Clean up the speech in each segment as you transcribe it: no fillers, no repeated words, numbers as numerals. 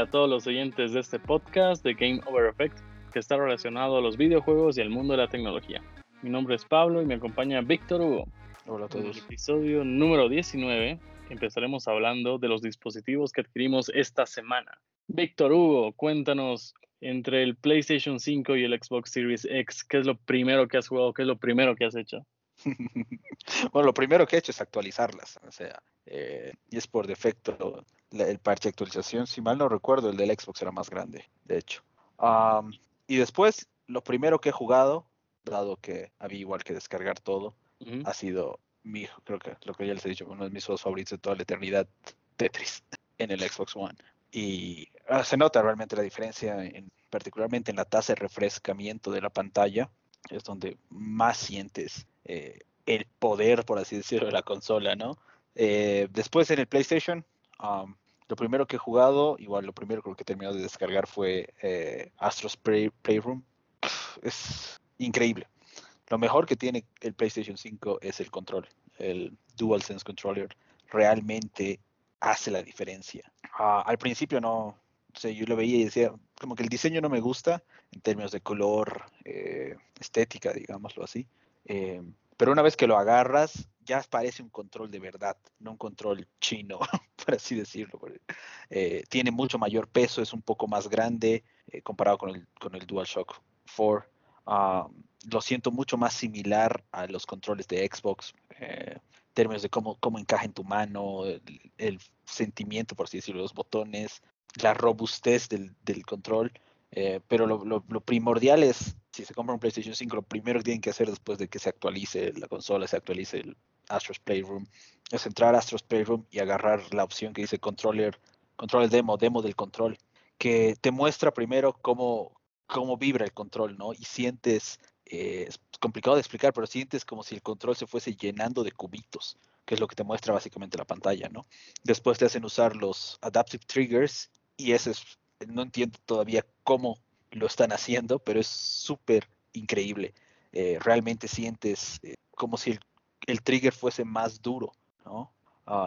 recordarle a todos los oyentes de este podcast de Game Over Effect que está relacionado a los videojuegos y al mundo de la tecnología. Mi nombre es Pablo y me acompaña Víctor Hugo. Hola a todos. En el episodio número 19 empezaremos hablando de los dispositivos que adquirimos esta semana. Víctor Hugo, cuéntanos, entre el PlayStation 5 y el Xbox Series X, ¿qué es lo primero que has jugado? ¿Qué es lo primero que has hecho? Bueno, lo primero que he hecho es actualizarlas, o sea, y es por defecto el parche de actualización, si mal no recuerdo, el del Xbox era más grande, de hecho. Y después, lo primero que he jugado, dado que había igual que descargar todo, uh-huh, ha sido creo que lo que ya les he dicho, uno de mis juegos favoritos de toda la eternidad, Tetris, en el Xbox One. Y se nota realmente la diferencia, particularmente en la tasa de refrescamiento de la pantalla, es donde más sientes el poder, por así decirlo, de la consola, ¿no? Después en el PlayStation, lo primero que he jugado, igual lo primero que terminé de descargar fue Astro's Playroom. Es increíble. Lo mejor que tiene el PlayStation 5 es el control. El DualSense Controller realmente hace la diferencia. Al principio no, o sea, yo lo veía y decía, como que el diseño no me gusta en términos de color, estética, digámoslo así. Pero una vez que lo agarras, ya parece un control de verdad, no un control chino, por así decirlo. Tiene mucho mayor peso, es un poco más grande comparado con el DualShock 4. Lo siento mucho más similar a los controles de Xbox, en términos de cómo encaja en tu mano, el sentimiento, por así decirlo, los botones, la robustez del control. Pero lo primordial es, si se compra un PlayStation 5, lo primero que tienen que hacer después de que se actualice la consola, se actualice el Astro's Playroom, es entrar a Astro's Playroom y agarrar la opción que dice Controller Demo del control, que te muestra primero cómo vibra el control, ¿no? Y sientes, es complicado de explicar, pero sientes como si el control se fuese llenando de cubitos, que es lo que te muestra básicamente la pantalla, ¿no? Después te hacen usar los Adaptive Triggers, y ese es, no entiendo todavía cómo lo están haciendo, pero es súper increíble. Realmente sientes como si el trigger fuese más duro, ¿no?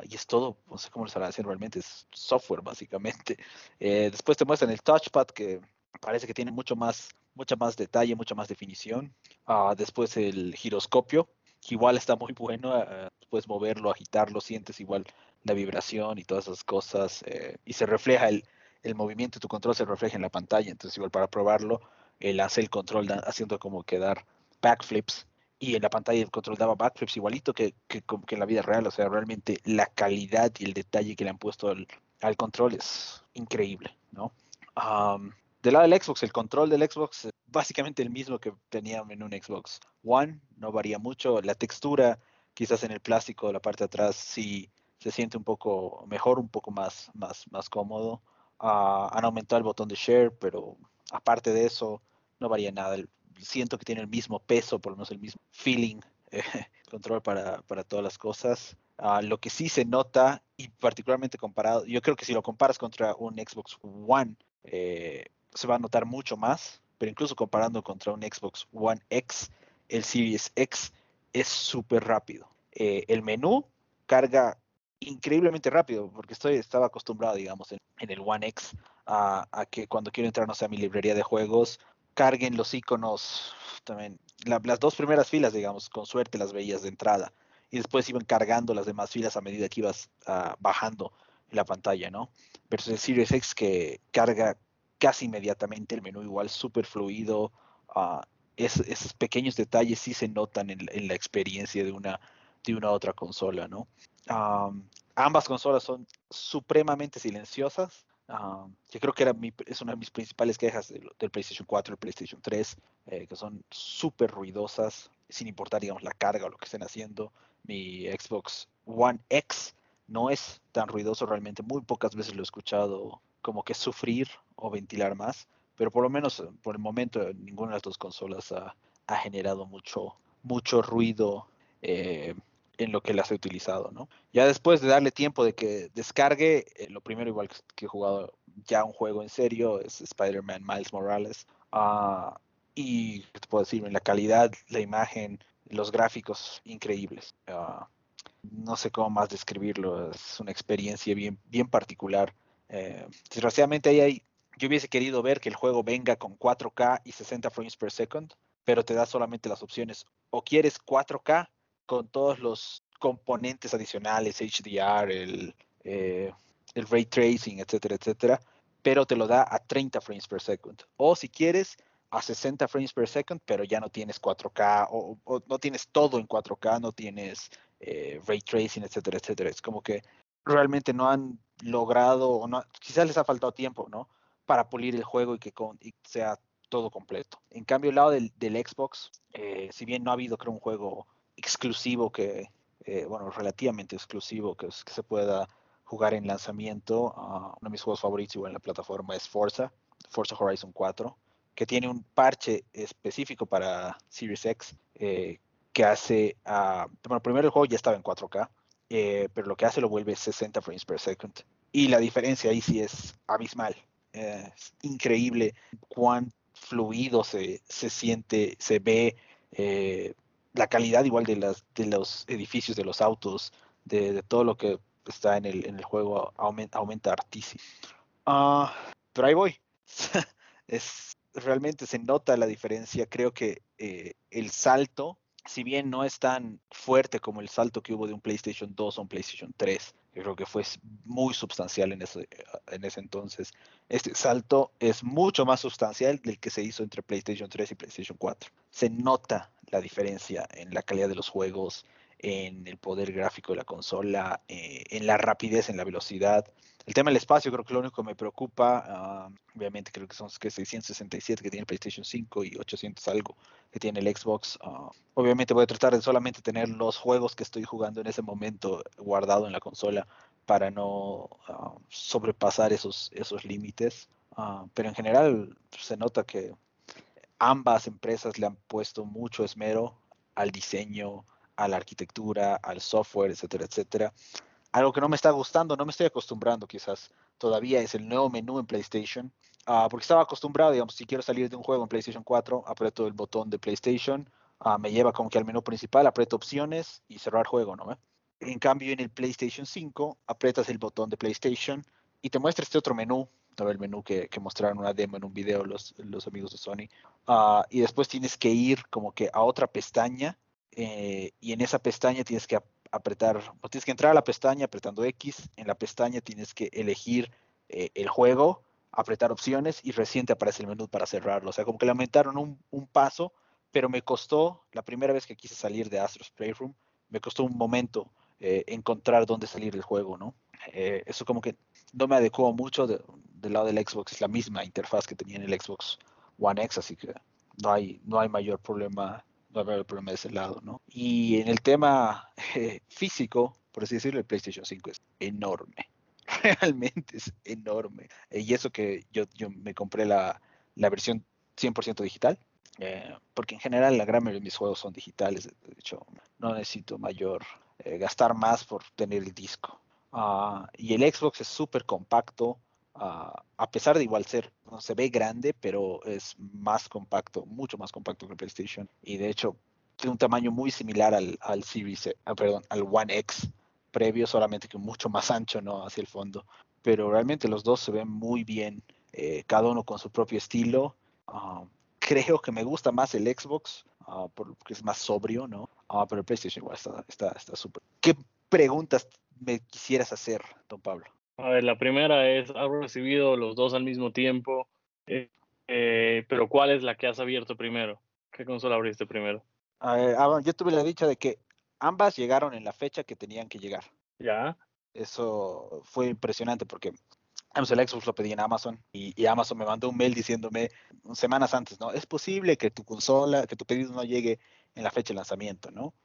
Y es todo, no sé cómo lo están haciendo realmente, es software básicamente. Después te muestran el touchpad, que parece que tiene mucho más detalle, mucha más definición. Después el giroscopio, que igual está muy bueno. Puedes moverlo, agitarlo, sientes igual la vibración y todas esas cosas. Y se refleja el movimiento de tu control, se refleja en la pantalla. Entonces, igual para probarlo, él hace el control haciendo como que dar backflips, y en la pantalla el control daba backflips igualito que en la vida real. O sea, realmente la calidad y el detalle que le han puesto al control es increíble, ¿no? Del lado del Xbox, el control del Xbox es básicamente el mismo que tenían en un Xbox One, no varía mucho. La textura, quizás en el plástico de la parte de atrás, sí se siente un poco mejor, un poco más cómodo. Han aumentado el botón de share, pero aparte de eso, no varía nada. Siento que tiene el mismo peso, por lo menos el mismo feeling, control para todas las cosas. Lo que sí se nota, y particularmente comparado, yo creo que si lo comparas contra un Xbox One, se va a notar mucho más, pero incluso comparando contra un Xbox One X, el Series X es súper rápido. El menú carga increíblemente rápido, porque estaba acostumbrado, digamos, en el One X a que cuando quiero entrar, no sé, a mi librería de juegos, carguen los iconos también. Las dos primeras filas, digamos, con suerte las veías de entrada, y después iban cargando las demás filas a medida que ibas bajando la pantalla, ¿no? Versus el Series X, que carga casi inmediatamente el menú, igual súper fluido. Esos pequeños detalles sí se notan en la experiencia de una otra consola, ¿no? Ambas consolas son supremamente silenciosas. Yo creo que es una de mis principales quejas del PlayStation 4 y el PlayStation 3, que son súper ruidosas, sin importar, digamos, la carga o lo que estén haciendo. Mi Xbox One X no es tan ruidoso realmente, muy pocas veces lo he escuchado como que sufrir o ventilar más, pero por lo menos por el momento ninguna de las dos consolas ha generado mucho ruido en lo que las he utilizado, ¿no? Ya después de darle tiempo de que descargue, lo primero igual que he jugado ya un juego en serio es Spider-Man Miles Morales. Y ¿qué te puedo decir? En la calidad, la imagen, los gráficos, increíbles. No sé cómo más describirlo, es una experiencia bien, bien particular Desgraciadamente ahí hay, yo hubiese querido ver que el juego venga con 4K y 60 frames per second, pero te da solamente las opciones. O quieres 4K con todos los componentes adicionales, HDR, el ray tracing, etcétera, etcétera, pero te lo da a 30 frames per second. O si quieres, a 60 frames per second, pero ya no tienes 4K, o no tienes todo en 4K, no tienes ray tracing, etcétera, etcétera. Es como que realmente no han logrado, o no, quizás les ha faltado tiempo, ¿no?, para pulir el juego y que sea todo completo. En cambio, el lado del Xbox, si bien no ha habido, creo, un juego exclusivo que, relativamente exclusivo, que se pueda jugar en lanzamiento, uno de mis juegos favoritos igual en la plataforma es Forza Horizon 4, que tiene un parche específico para Series X, que hace, primero el juego ya estaba en 4K, pero lo que hace lo vuelve 60 frames per second, y la diferencia ahí sí es abismal. Es increíble cuán fluido se siente, se ve, la calidad igual de los edificios, de los autos, de todo lo que está en el juego, aumenta hartísimo. Pero ahí voy. Realmente se nota la diferencia. Creo que el salto, si bien no es tan fuerte como el salto que hubo de un PlayStation 2 a un PlayStation 3, yo creo que fue muy sustancial en ese entonces. Este salto es mucho más sustancial del que se hizo entre PlayStation 3 y PlayStation 4. Se nota la diferencia en la calidad de los juegos, en el poder gráfico de la consola, en la rapidez, en la velocidad. El tema del espacio, creo que lo único que me preocupa, obviamente creo que son 667 que tiene el PlayStation 5 y 800 algo que tiene el Xbox. Obviamente voy a tratar de solamente tener los juegos que estoy jugando en ese momento guardado en la consola para no sobrepasar esos límites. Pero en general se nota que ambas empresas le han puesto mucho esmero al diseño, a la arquitectura, al software, etcétera, etcétera. Algo que no me está gustando, no me estoy acostumbrando quizás todavía, es el nuevo menú en PlayStation, porque estaba acostumbrado, digamos, si quiero salir de un juego en PlayStation 4, aprieto el botón de PlayStation, me lleva como que al menú principal, aprieto opciones y cerrar juego, ¿no? En cambio, en el PlayStation 5, aprietas el botón de PlayStation y te muestra este otro menú, ¿no?, el menú que mostraron una demo en un video los amigos de Sony, y después tienes que ir como que a otra pestaña, y en esa pestaña tienes que tienes que entrar a la pestaña apretando X, en la pestaña tienes que elegir el juego, apretar opciones y recién te aparece el menú para cerrarlo. O sea, como que le aumentaron un paso, pero me costó, la primera vez que quise salir de Astro's Playroom, me costó un momento encontrar dónde salir del juego, ¿no? Eso como que no me adecuó mucho. Del lado del Xbox es la misma interfaz que tenía en el Xbox One X, así que no hay mayor problema. No habrá el problema de ese lado, ¿no? Y en el tema físico, por así decirlo, el PlayStation 5 es enorme. Realmente es enorme. Y eso que yo me compré la versión 100% digital, porque en general la gran mayoría de mis juegos son digitales. De hecho, no necesito gastar más por tener el disco. Y el Xbox es súper compacto, a pesar de igual no se ve grande, pero es más compacto, mucho más compacto que el PlayStation, y de hecho tiene un tamaño muy similar al One X previo, solamente que mucho más ancho, ¿no?, hacia el fondo, pero realmente los dos se ven muy bien, cada uno con su propio estilo. Creo que me gusta más el Xbox, porque es más sobrio, ¿no? Pero el PlayStation igual está súper. ¿Qué preguntas me quisieras hacer, don Pablo? A ver, la primera es, ¿has recibido los dos al mismo tiempo? Pero ¿cuál es la que has abierto primero? ¿Qué consola abriste primero? Yo tuve la dicha de que ambas llegaron en la fecha que tenían que llegar. ¿Ya? Eso fue impresionante porque el Xbox lo pedí en Amazon y Amazon me mandó un mail diciéndome semanas antes, ¿no? Es posible que tu pedido no llegue en la fecha de lanzamiento, ¿no?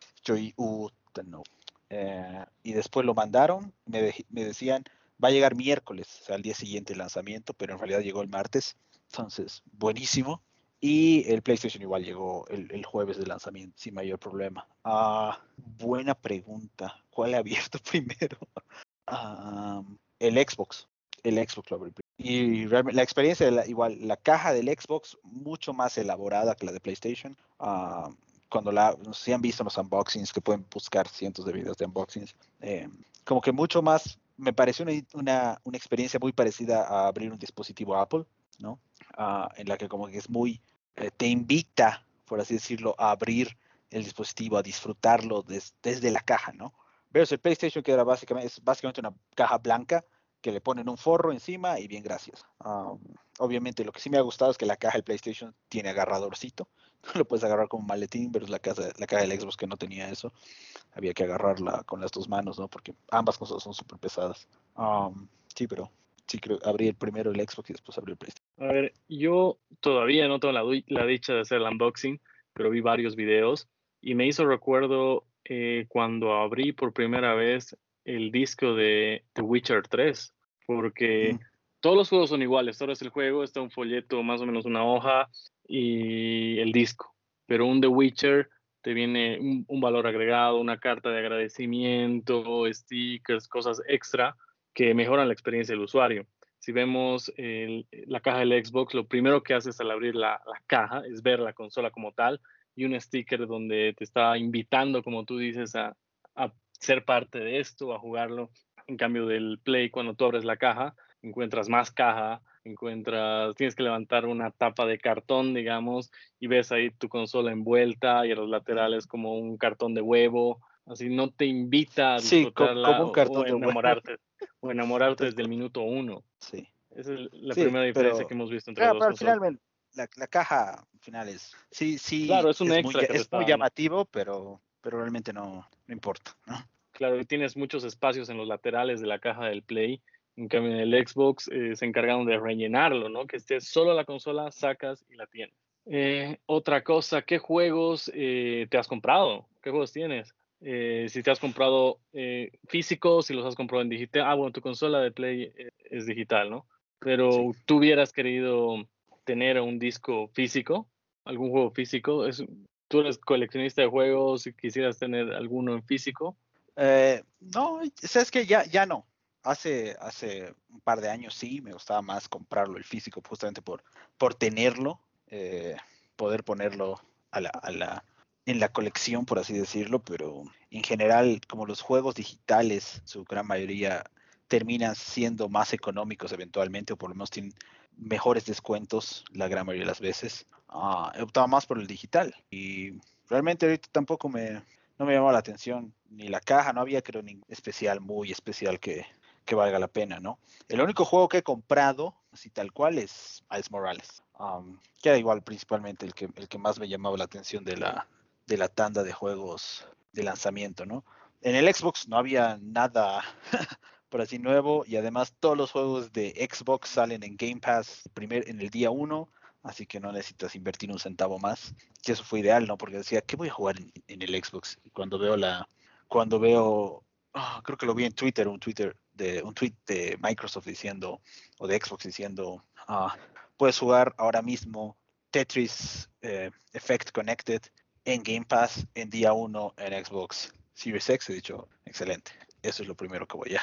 Y después lo mandaron, me decían, va a llegar miércoles, o sea, al día siguiente el lanzamiento, pero en realidad llegó el martes. Entonces, buenísimo. Y el PlayStation igual llegó el jueves de lanzamiento, sin mayor problema. Buena pregunta. ¿Cuál he abierto primero? El Xbox. El Xbox lo abrí primero. Y la experiencia, igual, la caja del Xbox, mucho más elaborada que la de PlayStation. Si han visto los unboxings, que pueden buscar cientos de videos de unboxings. Como que mucho más me pareció una experiencia muy parecida a abrir un dispositivo Apple, ¿no? En la que como que es muy, te invita, por así decirlo, a abrir el dispositivo, a disfrutarlo desde la caja, ¿no? Versus el PlayStation, que era básicamente una caja blanca que le ponen un forro encima y bien gracias. Obviamente lo que sí me ha gustado es que la caja del PlayStation tiene agarradorcito. Lo puedes agarrar como maletín, pero es la caja del Xbox que no tenía eso. Había que agarrarla con las dos manos, ¿no? Porque ambas cosas son súper pesadas. Sí, pero sí creo que abrí primero el Xbox y después abrí el PlayStation. A ver, yo todavía no tengo la dicha de hacer el unboxing, pero vi varios videos y me hizo recuerdo cuando abrí por primera vez el disco de The Witcher 3, porque todos los juegos son iguales. Ahora es el juego, está un folleto, más o menos una hoja y el disco, pero un The Witcher te viene un valor agregado, una carta de agradecimiento, stickers, cosas extra que mejoran la experiencia del usuario. Si vemos la caja del Xbox, lo primero que haces al abrir la caja es ver la consola como tal y un sticker donde te está invitando, como tú dices, a ser parte de esto, a jugarlo. En cambio del Play, cuando tú abres la caja, encuentras más caja, tienes que levantar una tapa de cartón, digamos, y ves ahí tu consola envuelta y a los laterales como un cartón de huevo. Así no te invita a disfrutarla, como un cartón de enamorarte huevo. O enamorarte desde el minuto uno. Sí. Esa es la primera diferencia que hemos visto entre los dos. Pero finalmente la caja final es claro, es un extra que es muy llamativo, pero realmente no importa, ¿no? Claro, y tienes muchos espacios en los laterales de la caja del Play. En cambio, en el Xbox se encargaron de rellenarlo, ¿no? Que esté solo la consola, sacas y la tienes. Otra cosa, ¿qué juegos te has comprado? ¿Qué juegos tienes? Si te has comprado físicos, si los has comprado en digital. Bueno, tu consola de Play es digital, ¿no? Pero tú hubieras querido tener un disco físico, algún juego físico. ¿Tú eres coleccionista de juegos y quisieras tener alguno en físico? No, es que ya no. Hace un par de años sí, me gustaba más comprarlo el físico, justamente por tenerlo, poder ponerlo en la colección, por así decirlo, pero en general, como los juegos digitales, su gran mayoría terminan siendo más económicos eventualmente, o por lo menos tienen mejores descuentos la gran mayoría de las veces. He optado más por el digital y realmente ahorita tampoco no me llamó la atención ni la caja, no había, creo, ningún especial, muy especial que valga la pena, ¿no? El único juego que he comprado, así tal cual, es Miles Morales, que era igual principalmente el que más me llamaba la atención de la tanda de juegos de lanzamiento, ¿no? En el Xbox no había nada por así nuevo, y además todos los juegos de Xbox salen en Game Pass en el día 1, así que no necesitas invertir un centavo más, y eso fue ideal, ¿no? Porque decía, ¿qué voy a jugar en el Xbox? Y cuando veo, creo que lo vi en Twitter, un tweet de Microsoft diciendo, o de Xbox diciendo, puedes jugar ahora mismo Tetris Effect Connected en Game Pass en día 1 en Xbox Series X. He dicho, excelente, eso es lo primero que voy a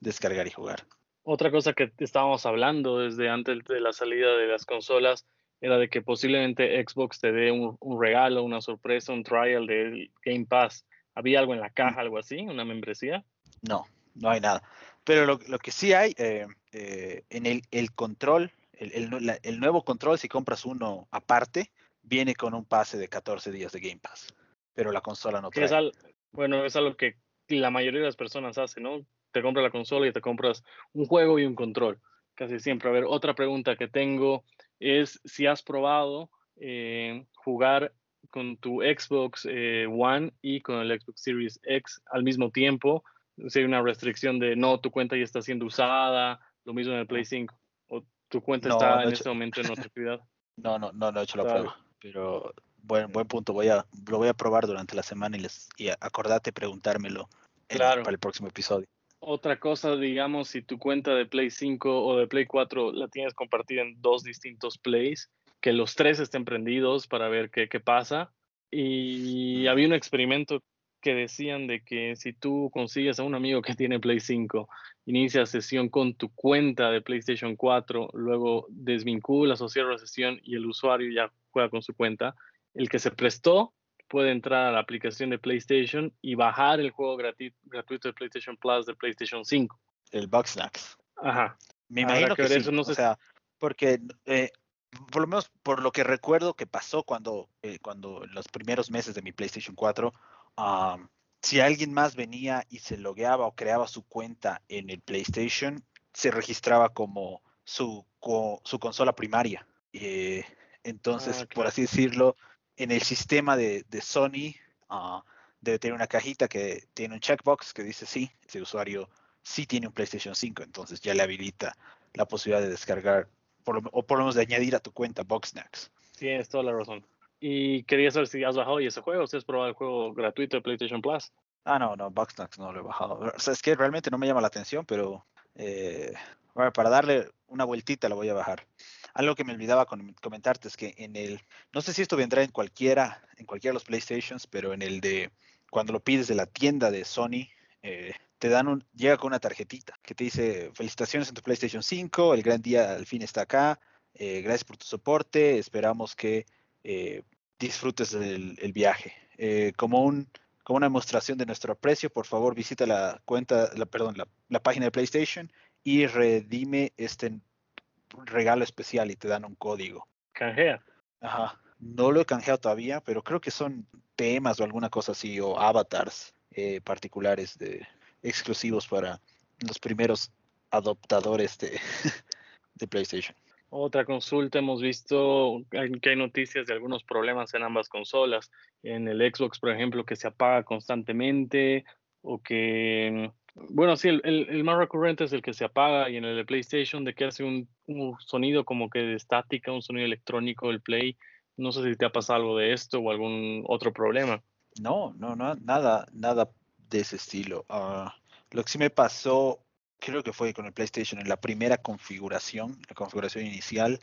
descargar y jugar. Otra cosa que estábamos hablando desde antes de la salida de las consolas era de que posiblemente Xbox te dé un regalo, una sorpresa, un trial de Game Pass. ¿Había algo en la caja, algo así? ¿Una membresía? No hay nada. Pero lo que sí hay, en el control, el nuevo control, si compras uno aparte, viene con un pase de 14 días de Game Pass. Pero la consola no trae. Es algo que la mayoría de las personas hace, ¿no? Te compras la consola y te compras un juego y un control, casi siempre. A ver, otra pregunta que tengo es si has probado jugar con tu Xbox One y con el Xbox Series X al mismo tiempo. Si hay una restricción de tu cuenta ya está siendo usada, lo mismo en el Play 5, o tu cuenta está en este momento en otra actividad. No he hecho la prueba, pero buen punto. Lo voy a probar durante la semana y acordate preguntármelo para el próximo episodio. Otra cosa, digamos, si tu cuenta de Play 5 o de Play 4 la tienes compartida en dos distintos Plays, que los tres estén prendidos para ver qué pasa. Y había un experimento que decían de que si tú consigues a un amigo que tiene Play 5, inicia sesión con tu cuenta de PlayStation 4, luego desvinculas o cierras la sesión y el usuario ya juega con su cuenta, el que se prestó puede entrar a la aplicación de PlayStation y bajar el juego gratuito de PlayStation Plus de PlayStation 5. el Bugsnax. Ajá. Me imagino ahora que sí. Eso no se... O sea, porque por lo menos por lo que recuerdo que pasó cuando los primeros meses de mi PlayStation 4, si alguien más venía y se logueaba o creaba su cuenta en el PlayStation, se registraba como su consola primaria. Entonces, por así decirlo, en el sistema de Sony debe tener una cajita que tiene un checkbox que dice sí, ese usuario sí tiene un PlayStation 5, entonces ya le habilita la posibilidad de descargar o por lo menos de añadir a tu cuenta Bugsnax. Tienes toda la razón. Y quería saber si has bajado ese juego, si has probado el juego gratuito de PlayStation Plus. Ah, no, Bugsnax no lo he bajado. O sea, es que realmente no me llama la atención, pero bueno, para darle una vueltita la voy a bajar. Algo que me olvidaba comentarte es que no sé si esto vendrá en cualquiera de los PlayStations, pero en el de cuando lo pides de la tienda de Sony, te dan llega con una tarjetita que te dice, felicitaciones en tu PlayStation 5, el gran día al fin está acá, gracias por tu soporte, esperamos que disfrutes el viaje. Como una demostración de nuestro aprecio, por favor visita la página de PlayStation y redime este regalo especial y te dan un código. Canjea. Ajá. No lo he canjeado todavía, pero creo que son temas o alguna cosa así, o avatars particulares exclusivos para los primeros adoptadores de PlayStation. Otra consulta, hemos visto que hay noticias de algunos problemas en ambas consolas. En el Xbox, por ejemplo, que se apaga constantemente o que... Bueno, sí, el más recurrente es el que se apaga, y en el de PlayStation de que hace un sonido como que de estática, un sonido electrónico del Play. No sé si te ha pasado algo de esto o algún otro problema. No, nada de ese estilo. Lo que sí me pasó, creo que fue con el PlayStation, en la primera configuración, la configuración inicial,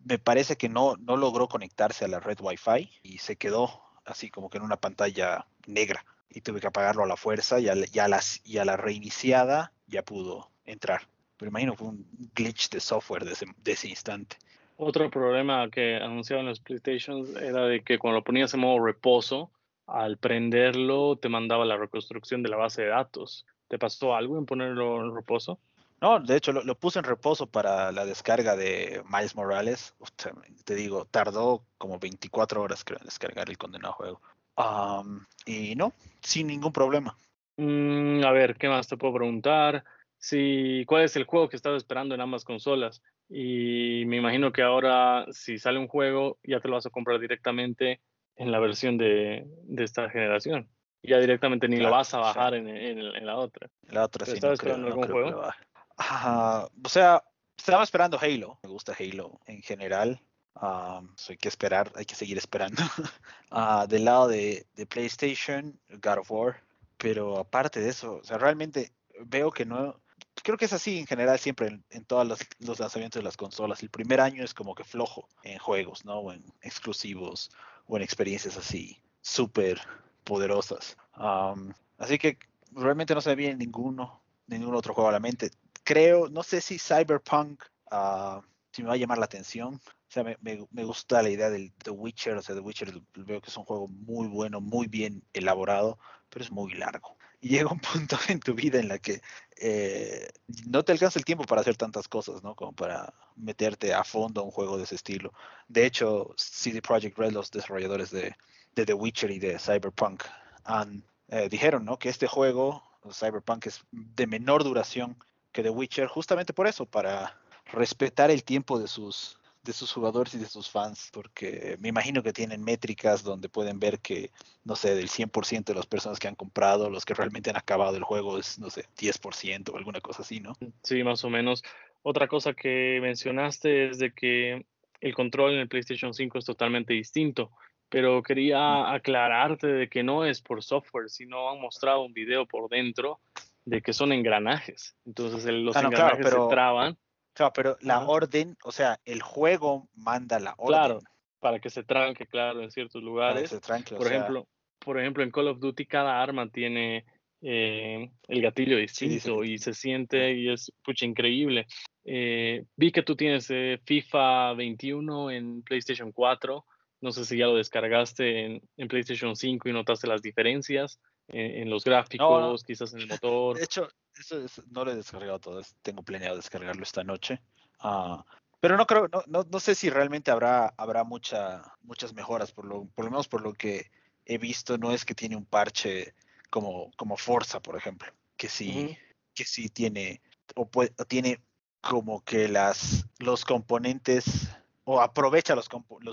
me parece que no logró conectarse a la red Wi-Fi y se quedó así como que en una pantalla negra. Y tuve que apagarlo a la fuerza y a la reiniciada ya pudo entrar. Pero imagino que fue un glitch de software de ese instante. Otro problema que anunciaban los PlayStations era de que cuando lo ponías en modo reposo, al prenderlo te mandaba la reconstrucción de la base de datos. ¿Te pasó algo en ponerlo en reposo? No, de hecho lo puse en reposo para la descarga de Miles Morales. Uf, te digo, tardó como 24 horas creo en descargar el condenado juego. Y no, sin ningún problema. A ver, ¿qué más te puedo preguntar? ¿Cuál es el juego que estás esperando en ambas consolas? Y me imagino que ahora, si sale un juego, ya te lo vas a comprar directamente en la versión de esta generación. Ya directamente ni lo vas a bajar en la otra. La otra sí, ¿estabas esperando algún juego? O sea, estaba esperando Halo. Me gusta Halo en general. Hay que seguir esperando. Del lado de PlayStation, God of War. Pero aparte de eso, o sea, realmente veo que no... Creo que es así en general siempre en todos los lanzamientos de las consolas. El primer año es como que flojo en juegos, ¿no? O en exclusivos o en experiencias así súper poderosas. Así que realmente no se me viene ningún otro juego a la mente. Creo, no sé si Cyberpunk si me va a llamar la atención. O sea, me gusta la idea del The Witcher. O sea, The Witcher veo que es un juego muy bueno, muy bien elaborado, pero es muy largo. Y llega un punto en tu vida en la que no te alcanza el tiempo para hacer tantas cosas, ¿no? Como para meterte a fondo a un juego de ese estilo. De hecho, CD Projekt Red, los desarrolladores de The Witcher y de Cyberpunk, dijeron, ¿no? Que este juego, Cyberpunk, es de menor duración que The Witcher, justamente por eso, para respetar el tiempo de sus jugadores y de sus fans, porque me imagino que tienen métricas donde pueden ver que, no sé, del 100% de las personas que han comprado, los que realmente han acabado el juego es, no sé, 10% o alguna cosa así, ¿no? Sí, más o menos. Otra cosa que mencionaste es de que el control en el PlayStation 5 es totalmente distinto, pero quería aclararte de que no es por software, sino han mostrado un video por dentro de que son engranajes. Entonces engranajes se traban. Claro, pero la orden, o sea, el juego manda la orden. Claro, para que se tranque, claro, en ciertos lugares. Se tranque, por ejemplo, en Call of Duty cada arma tiene el gatillo distinto sí. Y se siente y es pucha increíble. Vi que tú tienes FIFA 21 en PlayStation 4. No sé si ya lo descargaste en PlayStation 5 y notaste las diferencias. en los gráficos, no. Quizás en el motor. De hecho, eso es, no lo he descargado todo. Tengo planeado descargarlo esta noche. Pero no creo, no sé si realmente habrá muchas mejoras, por lo menos por lo que he visto. No es que tiene un parche como Forza, por ejemplo, que sí, uh-huh, que sí tiene o tiene como que los componentes, o aprovecha los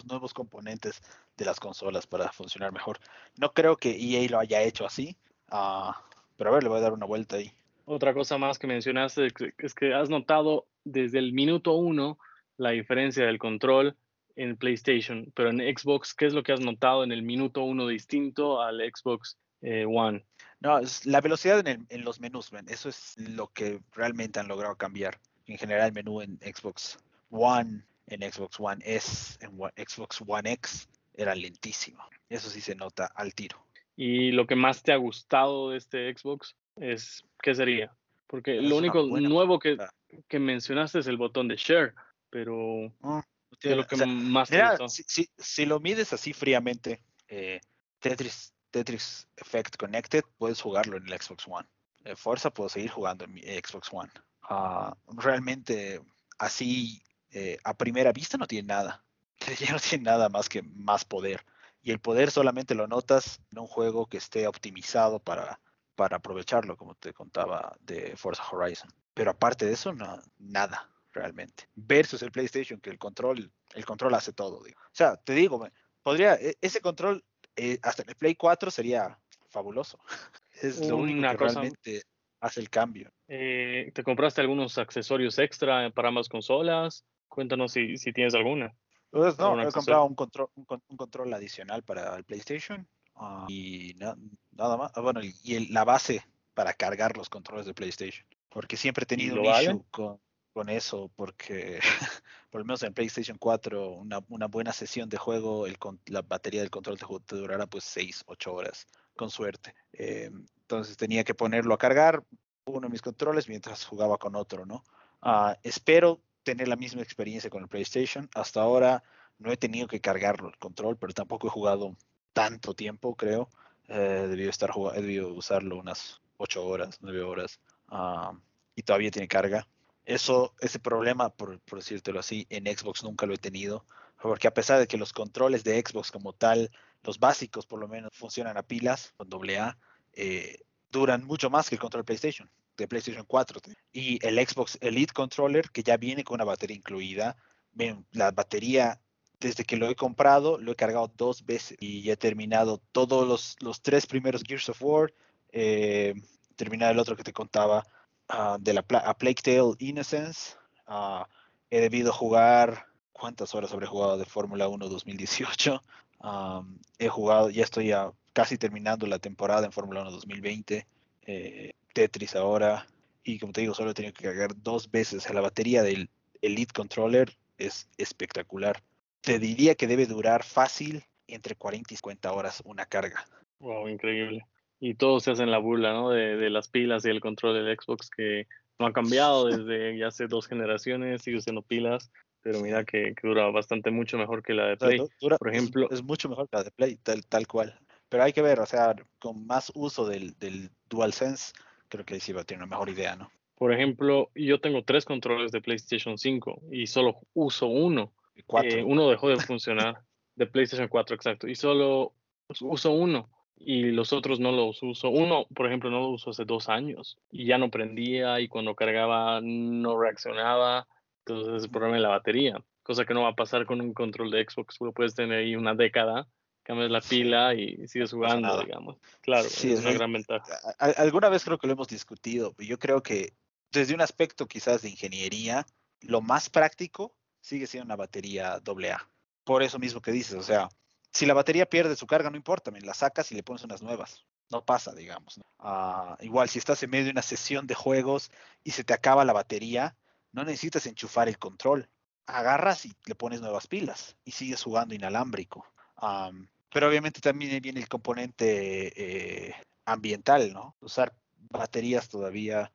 nuevos componentes de las consolas para funcionar mejor. No creo que EA lo haya hecho así, pero a ver, le voy a dar una vuelta ahí. Otra cosa más que mencionaste es que has notado desde el minuto 1 la diferencia del control en PlayStation, pero en Xbox, ¿qué es lo que has notado en el minuto 1 distinto al Xbox One? No, es la velocidad en los menús, man. Eso es lo que realmente han logrado cambiar. En general, el menú en Xbox One, en Xbox One S, en Xbox One X era lentísimo. Eso sí se nota al tiro. ¿Y lo que más te ha gustado de este Xbox es qué sería? Porque es lo único nuevo que mencionaste es el botón de share, pero es lo que más te gustó. Si lo mides así fríamente, Tetris Effect Connected puedes jugarlo en el Xbox One. Forza puedo seguir jugando en mi Xbox One. Realmente así a primera vista no tiene nada. Ya no tiene nada más que más poder. Y el poder solamente lo notas en un juego que esté optimizado para aprovecharlo, como te contaba de Forza Horizon. Pero aparte de eso, no, nada realmente. Versus el PlayStation, que el control hace todo, digo. O sea, te digo, podría ese control hasta en el Play 4 sería fabuloso. Es lo único que realmente hace el cambio. ¿Te compraste algunos accesorios extra para ambas consolas? Cuéntanos si tienes alguna. Pues no, he comprado un control adicional para el PlayStation. Y nada más. Bueno, la base para cargar los controles de PlayStation. Porque siempre he tenido un issue con eso, porque por lo menos en PlayStation 4 una buena sesión de juego, la batería del control te durará pues 6, 8 horas, con suerte. Entonces tenía que ponerlo a cargar uno de mis controles mientras jugaba con otro, ¿no? Espero tener la misma experiencia con el PlayStation. Hasta ahora no he tenido que cargarlo el control, pero tampoco he jugado tanto tiempo, creo. He debido usarlo unas 8 horas, 9 horas, y todavía tiene carga. Ese problema, por decírtelo así, en Xbox nunca lo he tenido, porque a pesar de que los controles de Xbox como tal, los básicos por lo menos, funcionan a pilas, con AA, duran mucho más que el control de PlayStation 4. Y el Xbox Elite Controller, que ya viene con una batería incluida, la batería, desde que lo he comprado, lo he cargado 2 veces y he terminado todos los 3 primeros Gears of War, terminar el otro que te contaba, de A Plague Tale Innocence. He debido jugar, ¿cuántas horas habré jugado de Fórmula 1 2018? He jugado, ya estoy casi terminando la temporada en Fórmula 1 2020, Tetris ahora, y como te digo, solo he tenido que cargar 2 veces. La batería del Elite Controller es espectacular. Te diría que debe durar fácil entre 40 y 50 horas una carga. Wow, increíble. Y todos se hacen la burla, ¿no? De las pilas y el control del Xbox, que no ha cambiado desde ya hace 2 generaciones, sigue siendo pilas, pero mira que dura bastante mucho mejor que la de Play. Por ejemplo, es mucho mejor que la de Play, tal cual. Pero hay que ver, o sea, con más uso del DualSense, creo que ahí sí va a tener una mejor idea, ¿no? Por ejemplo, yo tengo 3 controles de PlayStation 5 y solo uso uno. Uno dejó de funcionar, de PlayStation 4, exacto, y solo uso uno. Y los otros no los uso. Uno, por ejemplo, no lo uso hace 2 años. Y ya no prendía, y cuando cargaba no reaccionaba. Entonces el problema es la batería. Cosa que no va a pasar con un control de Xbox. Lo puedes tener ahí una década, cambias la pila y sigues jugando, no, digamos. Claro, sí, es una gran ventaja. Alguna vez creo que lo hemos discutido. Yo creo que desde un aspecto quizás de ingeniería, lo más práctico sigue siendo una batería AA. Por eso mismo que dices, o sea, si la batería pierde su carga, no importa, la sacas y le pones unas nuevas. No pasa, digamos. Igual, si estás en medio de una sesión de juegos y se te acaba la batería, no necesitas enchufar el control. Agarras y le pones nuevas pilas y sigues jugando inalámbrico. Pero obviamente también viene el componente ambiental, ¿no? Usar baterías todavía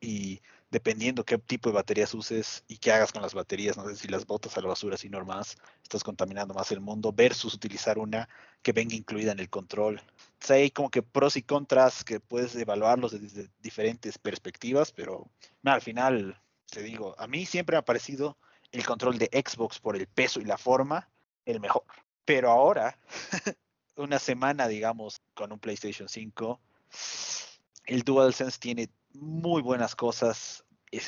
y dependiendo qué tipo de baterías uses y qué hagas con las baterías, no sé si las botas a la basura, sino más, estás contaminando más el mundo, versus utilizar una que venga incluida en el control. Entonces hay como que pros y contras que puedes evaluarlos desde diferentes perspectivas, pero nah, al final, te digo, a mí siempre me ha parecido el control de Xbox por el peso y la forma el mejor. Pero ahora, una semana, digamos, con un PlayStation 5, el DualSense tiene muy buenas cosas.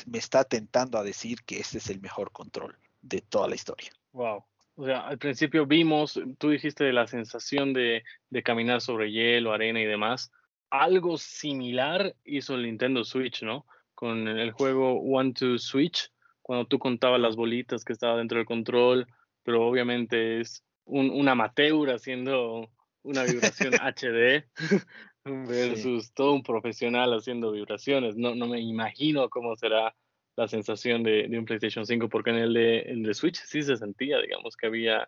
Me está tentando a decir que este es el mejor control de toda la historia. Wow. O sea, al principio vimos, tú dijiste de la sensación de caminar sobre hielo, arena y demás. Algo similar hizo el Nintendo Switch, ¿no? Con el juego One Two Switch, cuando tú contabas las bolitas que estaba dentro del control, pero obviamente es un amateur haciendo una vibración HD. Versus sí, todo un profesional haciendo vibraciones. No me imagino cómo será la sensación de un PlayStation 5, porque en el de Switch sí se sentía, digamos, que había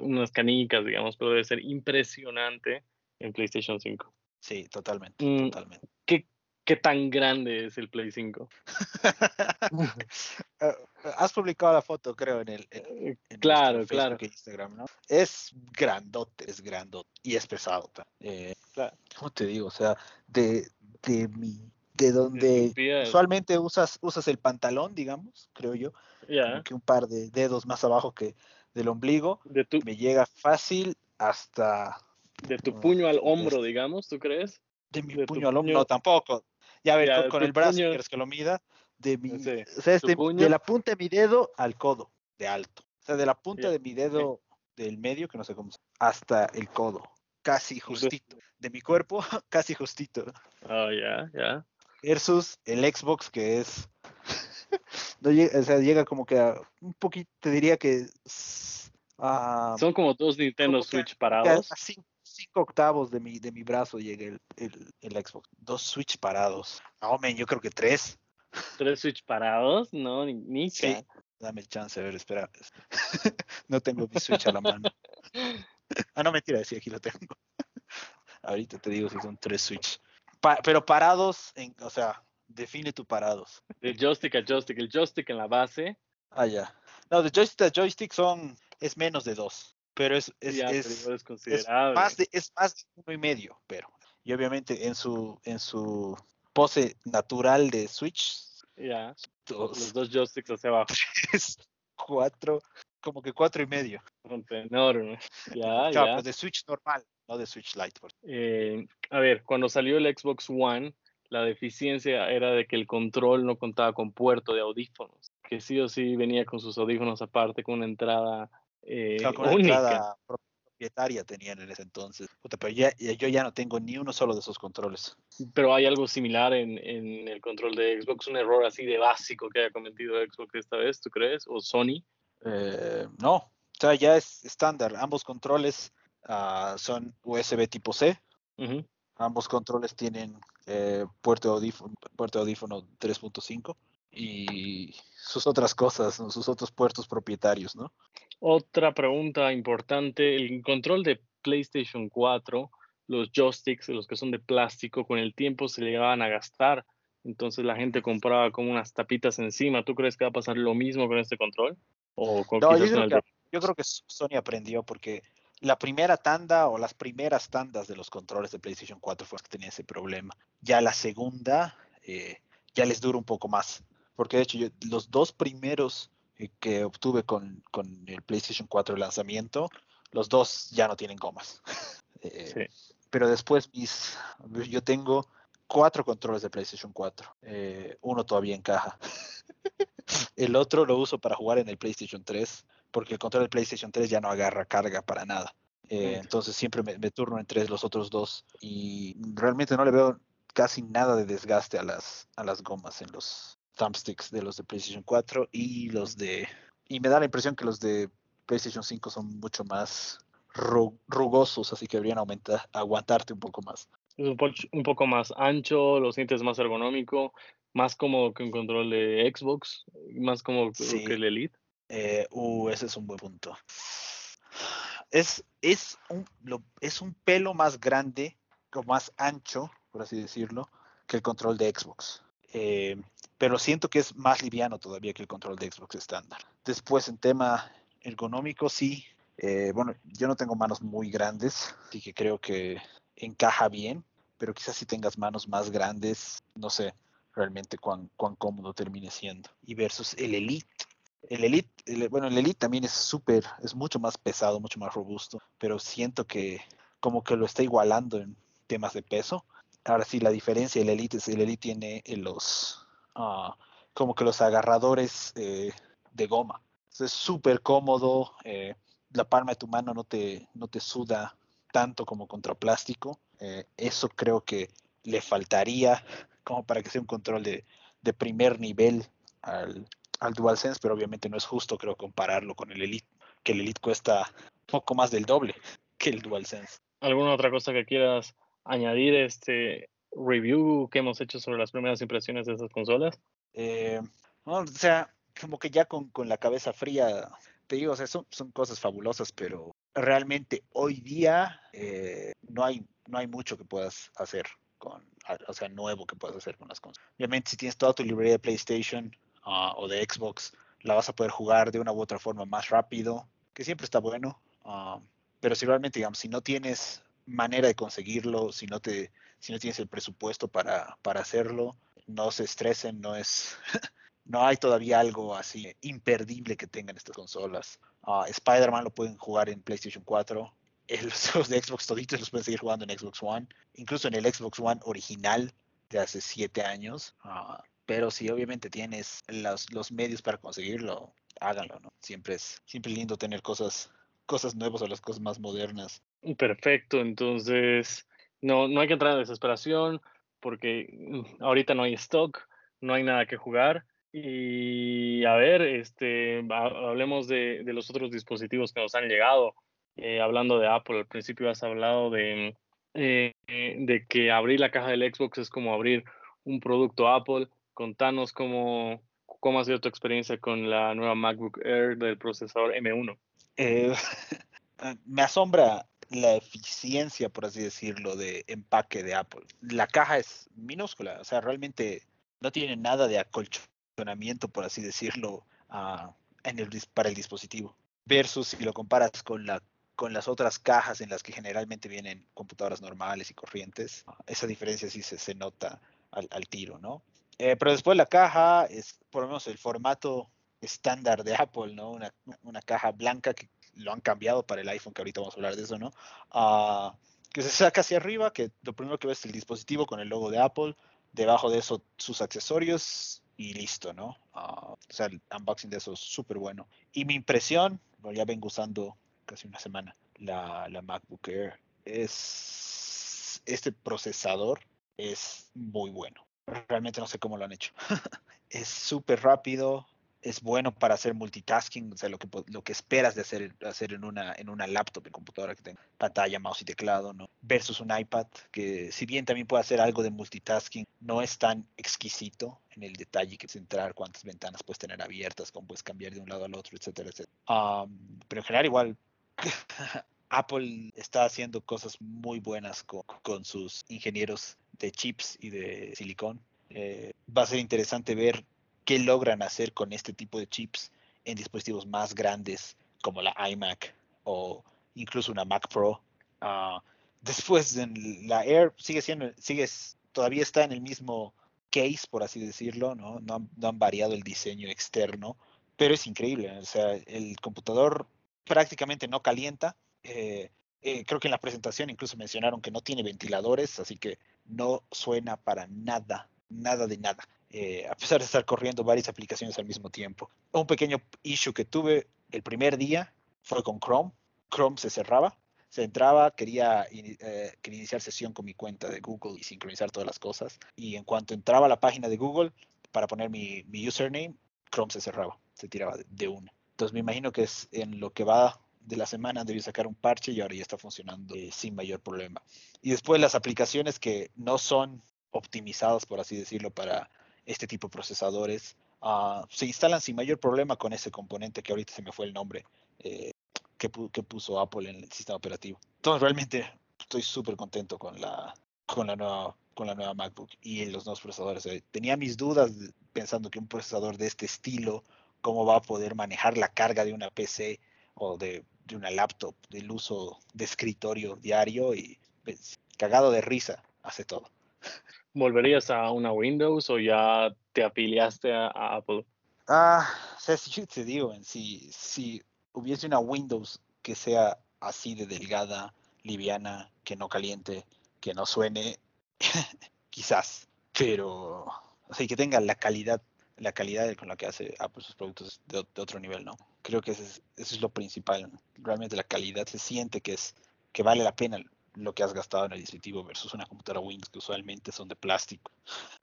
unas canicas, digamos, pero debe ser impresionante en PlayStation 5. Sí, totalmente, totalmente. ¿Qué tan grande es el Play 5? Has publicado la foto, creo, en claro. Instagram, ¿no? Es grandote, y es pesado. Claro. ¿Cómo te digo? O sea, de donde usualmente usas el pantalón, digamos, creo yo, yeah, que un par de dedos más abajo que del ombligo, me llega fácil hasta... De tu puño al hombro, digamos, ¿tú crees? De mi puño al hombro, no, tampoco. Ya, a ver, ya, con el brazo, ¿quieres que lo mida? O sea, es de la punta de mi dedo al codo, de alto. O sea, de la punta de mi dedo del medio, que no sé cómo se llama, hasta el codo. Casi justito. De mi cuerpo, casi justito. Oh, ya. Versus el Xbox, que es... no llega, o sea, llega como que a un poquito, te diría que... son como dos Nintendo como Switch parados. Así. 5 octavos de mi brazo llega el Xbox. 2 Switch parados. Oh, man, yo creo que 3. ¿3 Switch parados? No, ni sí. Dame chance, a ver, espera. No tengo mi Switch a la mano. Ah, no, mentira, sí, aquí lo tengo. Ahorita te digo si son 3 Switch. Pero parados, o sea, define tu parados. De joystick a joystick. El joystick en la base. Ah, ya. No, de joystick a joystick es menos de 2. Pero es considerable. Es más de 1.5, pero. Y obviamente en su pose natural de Switch. Ya. Los 2 joysticks hacia abajo. 3, 4, como que 4.5. Enorme. Ya, claro, ya. Pues de Switch normal, no de Switch Lite. A ver, cuando salió el Xbox One, la deficiencia era de que el control no contaba con puerto de audífonos. Que sí o sí venía con sus audífonos aparte, con una entrada. Una entrada propietaria tenían en ese entonces. Puta, pero yo ya no tengo ni uno solo de esos controles. Pero hay algo similar en el control de Xbox, un error así de básico que haya cometido Xbox esta vez, ¿tú crees? ¿O Sony? No, o sea, ya es estándar. Ambos controles son USB tipo C. Uh-huh. Ambos controles tienen puerto de audífono 3.5 y sus otras cosas, sus otros puertos propietarios, ¿no? Otra pregunta importante, el control de PlayStation 4, los joysticks, los que son de plástico, con el tiempo se llegaban a gastar, entonces la gente compraba como unas tapitas encima. ¿Tú crees que va a pasar lo mismo con este control? ¿O con no, yo creo que Sony aprendió, porque la primera tanda o las primeras tandas de los controles de PlayStation 4 fue que tenía ese problema. Ya la segunda ya les dura un poco más, porque de hecho los 2 primeros que obtuve con el PlayStation 4 de lanzamiento, los 2 ya no tienen gomas. Sí. Pero después yo tengo 4 controles de PlayStation 4. Uno todavía en caja. El otro lo uso para jugar en el PlayStation 3, porque el control del PlayStation 3 ya no agarra carga para nada. Entonces siempre me turno entre los otros 2 y realmente no le veo casi nada de desgaste a las gomas en los thumbsticks de los de PlayStation 4 y los de... Y me da la impresión que los de PlayStation 5 son mucho más rugosos, así que deberían aguantarte un poco más. Es un poco más ancho, lo sientes más ergonómico, más cómodo que un control de Xbox, más cómodo que el Elite. Ese es un buen punto. Es un pelo más grande, o más ancho, por así decirlo, que el control de Xbox. Pero siento que es más liviano todavía que el control de Xbox estándar. Después, en tema ergonómico, sí. Bueno, yo no tengo manos muy grandes, así que creo que encaja bien, pero quizás si tengas manos más grandes, no sé realmente cuán cómodo termine siendo. Y versus el Elite. El Elite también es mucho más pesado, mucho más robusto, pero siento que como que lo está igualando en temas de peso. Ahora sí, la diferencia del Elite es que el Elite tiene como que los agarradores de goma. Entonces, es súper cómodo, la palma de tu mano no te suda tanto como contra plástico. Eso creo que le faltaría como para que sea un control de primer nivel al DualSense, pero obviamente no es justo, creo, compararlo con el Elite, que el Elite cuesta poco más del doble que el DualSense. ¿Alguna otra cosa que quieras añadir a este review que hemos hecho sobre las primeras impresiones de estas consolas? O sea, como que ya con la cabeza fría, te digo, o sea, son cosas fabulosas, pero realmente hoy día no hay mucho que puedas hacer nuevo que puedas hacer con las consolas. Obviamente, si tienes toda tu librería de PlayStation o de Xbox, la vas a poder jugar de una u otra forma más rápido, que siempre está bueno. Pero si realmente, digamos, si no tienes manera de conseguirlo, si no tienes el presupuesto para hacerlo, no se estresen, no hay todavía algo así imperdible que tengan estas consolas. Spider-Man lo pueden jugar en PlayStation 4. Los juegos de Xbox toditos los pueden seguir jugando en Xbox One, incluso en el Xbox One original de hace 7 años. Pero si obviamente tienes los medios para conseguirlo, háganlo, ¿no? Siempre es lindo tener cosas nuevas o las cosas más modernas. Perfecto, entonces no hay que entrar en desesperación porque ahorita no hay stock, no hay nada que jugar. Y a ver, hablemos de los otros dispositivos que nos han llegado. Hablando de Apple, al principio has hablado de que abrir la caja del Xbox es como abrir un producto Apple. Contanos cómo ha sido tu experiencia con la nueva MacBook Air del procesador M1. Me asombra la eficiencia, por así decirlo, de empaque de Apple. La caja es minúscula, o sea, realmente no tiene nada de acolchonamiento, por así decirlo, para el dispositivo. Versus si lo comparas con las otras cajas en las que generalmente vienen computadoras normales y corrientes, esa diferencia sí se nota al tiro, ¿no? Pero después la caja es, por lo menos, el formato estándar de Apple, ¿no? Una caja blanca que lo han cambiado para el iPhone, que ahorita vamos a hablar de eso, ¿no? Que se saca hacia arriba, que lo primero que ves es el dispositivo con el logo de Apple, debajo de eso sus accesorios y listo, ¿no? O sea, el unboxing de eso es súper bueno. Y mi impresión, bueno, ya vengo usando casi una semana la MacBook Air, es este procesador es muy bueno. Realmente no sé cómo lo han hecho. Es súper rápido, es bueno para hacer multitasking, o sea, lo que esperas de hacer en una laptop, en computadora que tenga pantalla, mouse y teclado, ¿no? Versus un iPad, que si bien también puede hacer algo de multitasking, no es tan exquisito en el detalle que es entrar, cuántas ventanas puedes tener abiertas, cómo puedes cambiar de un lado al otro, etcétera, etcétera. Pero en general igual... Apple está haciendo cosas muy buenas con sus ingenieros de chips y de silicón. Va a ser interesante ver qué logran hacer con este tipo de chips en dispositivos más grandes como la iMac o incluso una Mac Pro. Después, la Air todavía está en el mismo case, por así decirlo, ¿no? No han variado el diseño externo, pero es increíble. O sea, el computador prácticamente no calienta. Creo que en la presentación incluso mencionaron que no tiene ventiladores, así que no suena para nada, a pesar de estar corriendo varias aplicaciones al mismo tiempo. Un pequeño issue que tuve el primer día fue con Chrome. Chrome se cerraba, se entraba, quería iniciar sesión con mi cuenta de Google y sincronizar todas las cosas, y en cuanto entraba a la página de Google para poner mi username, Chrome se cerraba, se tiraba de una. Entonces me imagino que es en lo que va de la semana, debí sacar un parche y ahora ya está funcionando sin mayor problema. Y después las aplicaciones que no son optimizadas, por así decirlo, para este tipo de procesadores, se instalan sin mayor problema con ese componente que ahorita se me fue el nombre que puso Apple en el sistema operativo. Entonces realmente estoy súper contento con la nueva con la nueva MacBook y en los nuevos procesadores. Tenía mis dudas pensando que un procesador de este estilo, cómo va a poder manejar la carga de una PC o de una laptop, del uso de escritorio diario, y pues, cagado de risa, hace todo. ¿Volverías a una Windows o ya te afiliaste a Apple? O sea, si yo te digo, si hubiese una Windows que sea así de delgada, liviana, que no caliente, que no suene, quizás, pero o sea, que tenga la calidad con la que hace Apple sus productos de otro nivel, ¿no? Creo que eso es lo principal, ¿no? Realmente la calidad se siente que vale la pena lo que has gastado en el dispositivo versus una computadora Windows que usualmente son de plástico.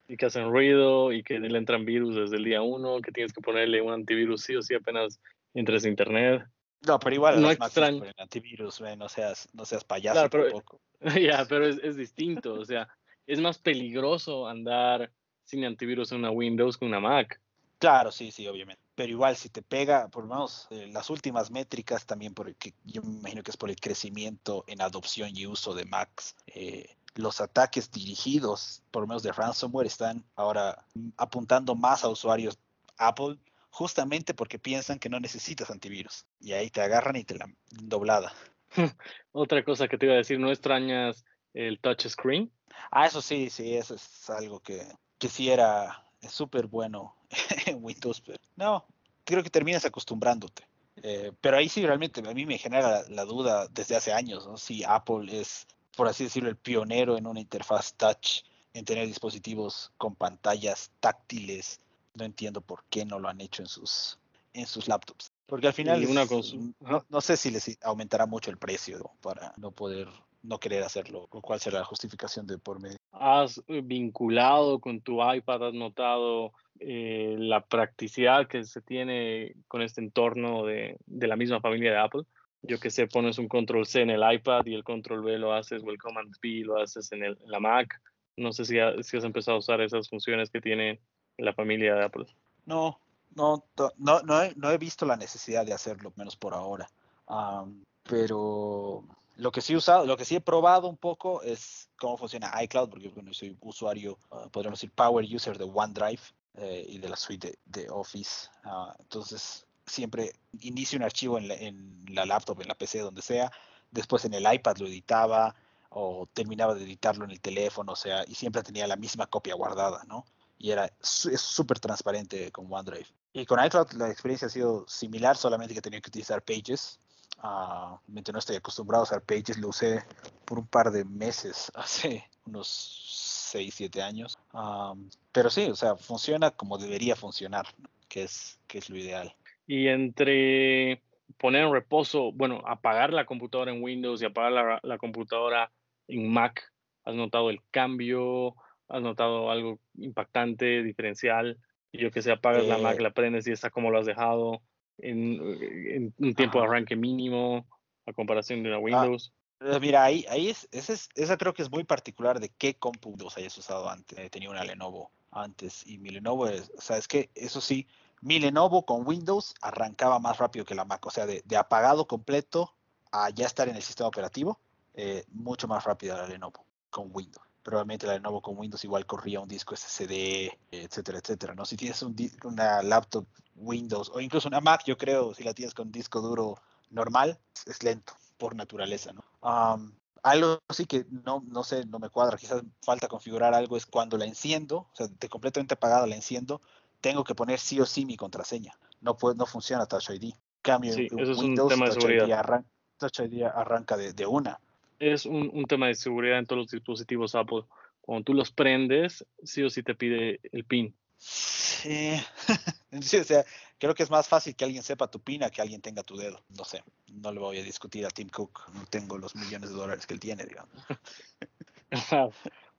Y que hacen ruido y que le entran virus desde el día uno, que tienes que ponerle un antivirus sí o sí apenas entres a internet. No, pero igual no extraño el antivirus, no seas payaso, claro, pero, tampoco. Pero es distinto, o sea, es más peligroso andar sin antivirus en una Windows que una Mac. Claro, sí, obviamente. Pero igual, si te pega, por lo menos las últimas métricas también, porque yo me imagino que es por el crecimiento en adopción y uso de Macs. Los ataques dirigidos, por lo menos de ransomware, están ahora apuntando más a usuarios Apple, justamente porque piensan que no necesitas antivirus. Y ahí te agarran y te la doblada. Otra cosa que te iba a decir, ¿no extrañas el touchscreen? Eso sí, eso es algo que sí era... Es súper bueno en Windows, pero no, creo que terminas acostumbrándote. Pero ahí sí realmente a mí me genera la duda desde hace años, ¿no? Si Apple es, por así decirlo, el pionero en una interfaz touch, en tener dispositivos con pantallas táctiles. No entiendo por qué no lo han hecho en sus laptops. Porque al final no sé si les aumentará mucho el precio, ¿no? Para no querer hacerlo, ¿cuál será la justificación de por medio? ¿Has vinculado con tu iPad, has notado la practicidad que se tiene con este entorno de la misma familia de Apple? Yo que sé, pones un Control-C en el iPad y el Control-V lo haces, o el Command-P lo haces en la Mac. No sé si has empezado a usar esas funciones que tiene la familia de Apple. No he visto la necesidad de hacerlo, menos por ahora. Pero... Lo que sí he probado un poco es cómo funciona iCloud, porque bueno, soy usuario, podríamos decir, power user de OneDrive y de la suite de Office. Entonces, siempre inicio un archivo en la laptop, en la PC, donde sea. Después en el iPad lo editaba o terminaba de editarlo en el teléfono, o sea, y siempre tenía la misma copia guardada, ¿no? Y es súper transparente con OneDrive. Y con iCloud la experiencia ha sido similar, solamente que tenía que utilizar Pages. No estoy acostumbrado a usar Pages, lo usé por un par de meses hace unos 6-7 años, pero sí, o sea, funciona como debería funcionar, ¿no? que es lo ideal. Y entre poner en reposo, bueno, apagar la computadora en Windows y apagar la computadora en Mac, ¿has notado el cambio? ¿Has notado algo impactante, diferencial? Yo que sé, apagas la Mac, la prendes y está como lo has dejado en un tiempo de arranque mínimo a comparación de una Windows. Mira, ahí esa creo que es muy particular de qué compu hayas usado antes. Tenía una Lenovo antes y mi Lenovo mi Lenovo con Windows arrancaba más rápido que la Mac, o sea, de apagado completo a ya estar en el sistema operativo, mucho más rápida la Lenovo con Windows. Probablemente la Lenovo con Windows igual corría un disco SSD, etcétera, etcétera, ¿no? Si tienes una laptop Windows o incluso una Mac, yo creo, si la tienes con disco duro normal, es lento por naturaleza, ¿no? Algo sí que no sé, no me cuadra, quizás falta configurar algo, es cuando la enciendo, o sea, de completamente apagada la enciendo, tengo que poner sí o sí mi contraseña. No funciona Touch ID. Cambio sí, en Windows, es un tema de seguridad. Touch ID arranca de una. Es un tema de seguridad en todos los dispositivos Apple. Cuando tú los prendes, sí o sí te pide el PIN. Sí, o sea, creo que es más fácil que alguien sepa tu PIN a que alguien tenga tu dedo. No sé, no le voy a discutir a Tim Cook. No tengo los millones de dólares que él tiene, digamos. O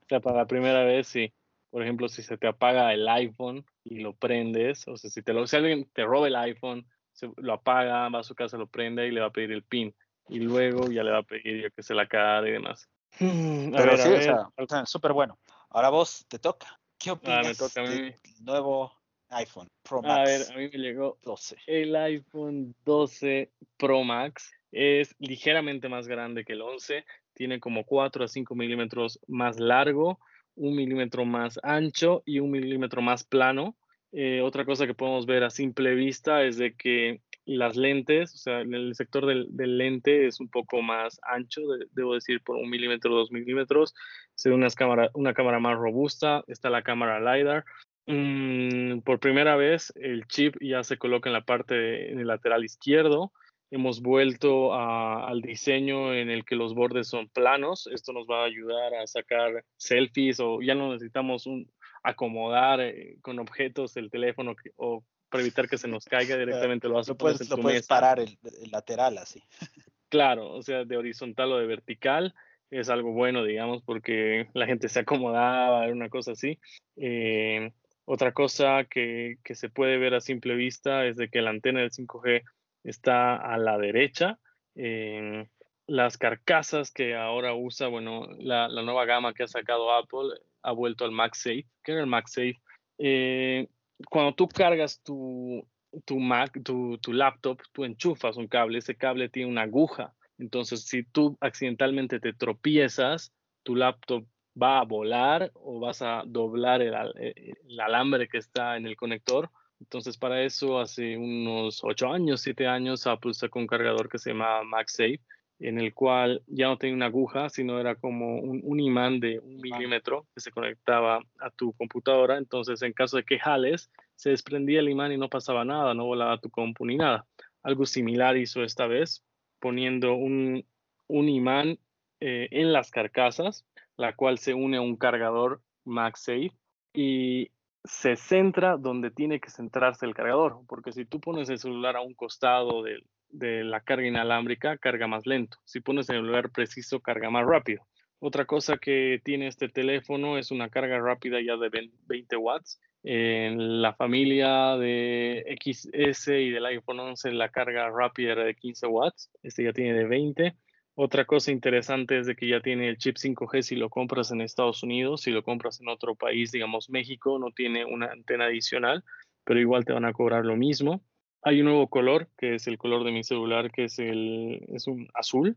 sea, para la primera vez, sí. Por ejemplo, si se te apaga el iPhone y lo prendes, o sea, si alguien te roba el iPhone, lo apaga, va a su casa, lo prende y le va a pedir el PIN. Y luego ya le va a pedir yo que se la cara y demás. Pero súper bueno. Ahora vos, te toca. ¿Qué opinas del nuevo iPhone Pro Max? A ver, a mí me llegó 12. El iPhone 12 Pro Max es ligeramente más grande que el 11. Tiene como 4 a 5 milímetros más largo. 1 milímetro más ancho y 1 milímetro más plano. Otra cosa que podemos ver a simple vista es de que las lentes, o sea, el sector del lente es un poco más ancho, debo decir, por 1 milímetro, 2 milímetros. Se ve una cámara más robusta. Está la cámara LiDAR. Por primera vez, el chip ya se coloca en la en el lateral izquierdo. Hemos vuelto al diseño en el que los bordes son planos. Esto nos va a ayudar a sacar selfies, o ya no necesitamos acomodar con objetos el teléfono, o para evitar que se nos caiga directamente. Lo vas a poner en tu mesa. Lo puedes parar el lateral así. Claro, o sea, de horizontal o de vertical. Es algo bueno, digamos, porque la gente se acomodaba, era una cosa así. Otra cosa que se puede ver a simple vista es de que la antena del 5G está a la derecha. Las carcasas que ahora usa, bueno, la nueva gama que ha sacado Apple ha vuelto al MagSafe. ¿Qué era el MagSafe? Cuando tú cargas tu laptop, tú enchufas un cable. Ese cable tiene una aguja. Entonces, si tú accidentalmente te tropiezas, tu laptop va a volar o vas a doblar el alambre que está en el conector. Entonces, para eso, hace unos 7 años, Apple sacó un cargador que se llama MagSafe, en el cual ya no tenía una aguja, sino era como un imán de 1 milímetro que se conectaba a tu computadora. Entonces, en caso de que jales, se desprendía el imán y no pasaba nada, no volaba tu compu ni nada. Algo similar hizo esta vez, poniendo un imán en las carcasas, la cual se une a un cargador MagSafe y se centra donde tiene que centrarse el cargador, porque si tú pones el celular a un costado de la carga inalámbrica, carga más lento. Si pones en el lugar preciso, carga más rápido. Otra cosa que tiene este teléfono es una carga rápida ya de 20 watts. En la familia de XS y del iPhone 11, la carga rápida era de 15 watts. Este ya tiene de 20. Otra cosa interesante es de que ya tiene el chip 5G si lo compras en Estados Unidos. Si lo compras en otro país, digamos México, no tiene una antena adicional, pero igual te van a cobrar lo mismo. Hay un nuevo color, que es el color de mi celular, que es un azul.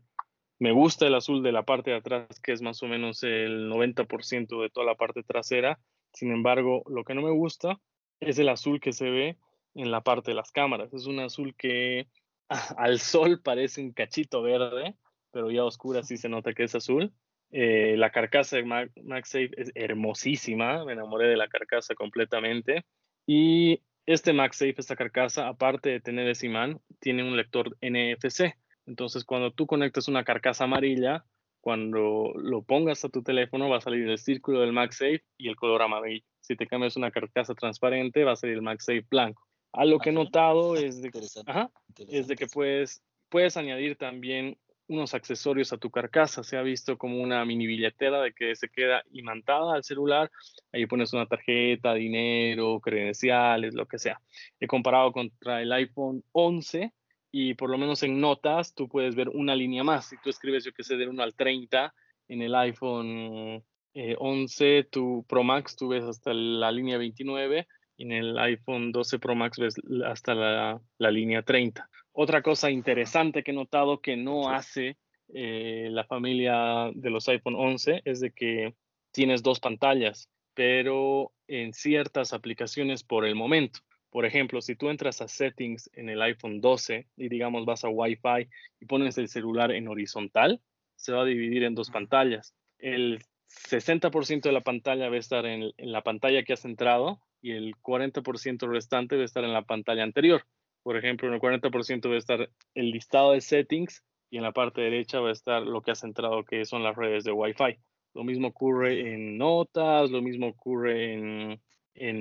Me gusta el azul de la parte de atrás, que es más o menos el 90% de toda la parte trasera. Sin embargo, lo que no me gusta es el azul que se ve en la parte de las cámaras. Es un azul que al sol parece un cachito verde, pero ya a oscuras sí se nota que es azul. La carcasa de MagSafe es hermosísima. Me enamoré de la carcasa completamente. Y este MagSafe, esta carcasa, aparte de tener ese imán, tiene un lector NFC. Entonces, cuando tú conectas una carcasa amarilla, cuando lo pongas a tu teléfono, va a salir el círculo del MagSafe y el color amarillo. Si te cambias una carcasa transparente, va a salir el MagSafe blanco. Lo que he notado es de que puedes añadir también unos accesorios a tu carcasa. Se ha visto como una mini billetera de que se queda imantada al celular. Ahí pones una tarjeta, dinero, credenciales, lo que sea. He comparado contra el iPhone 11 y por lo menos en notas tú puedes ver una línea más. Si tú escribes, yo que sé, del 1 al 30 en el iPhone 11 tu Pro Max, tú ves hasta la línea 29. En el iPhone 12 Pro Max ves hasta la línea 30. Otra cosa interesante que he notado que no hace la familia de los iPhone 11 es de que tienes 2 pantallas, pero en ciertas aplicaciones por el momento. Por ejemplo, si tú entras a Settings en el iPhone 12 y digamos vas a Wi-Fi y pones el celular en horizontal, se va a dividir en 2 pantallas. El 60% de la pantalla va a estar en la pantalla que has entrado, y el 40% restante va a estar en la pantalla anterior. Por ejemplo, en el 40% va a estar el listado de settings y en la parte derecha va a estar lo que has entrado, que son las redes de Wi-Fi. Lo mismo ocurre en notas, lo mismo ocurre en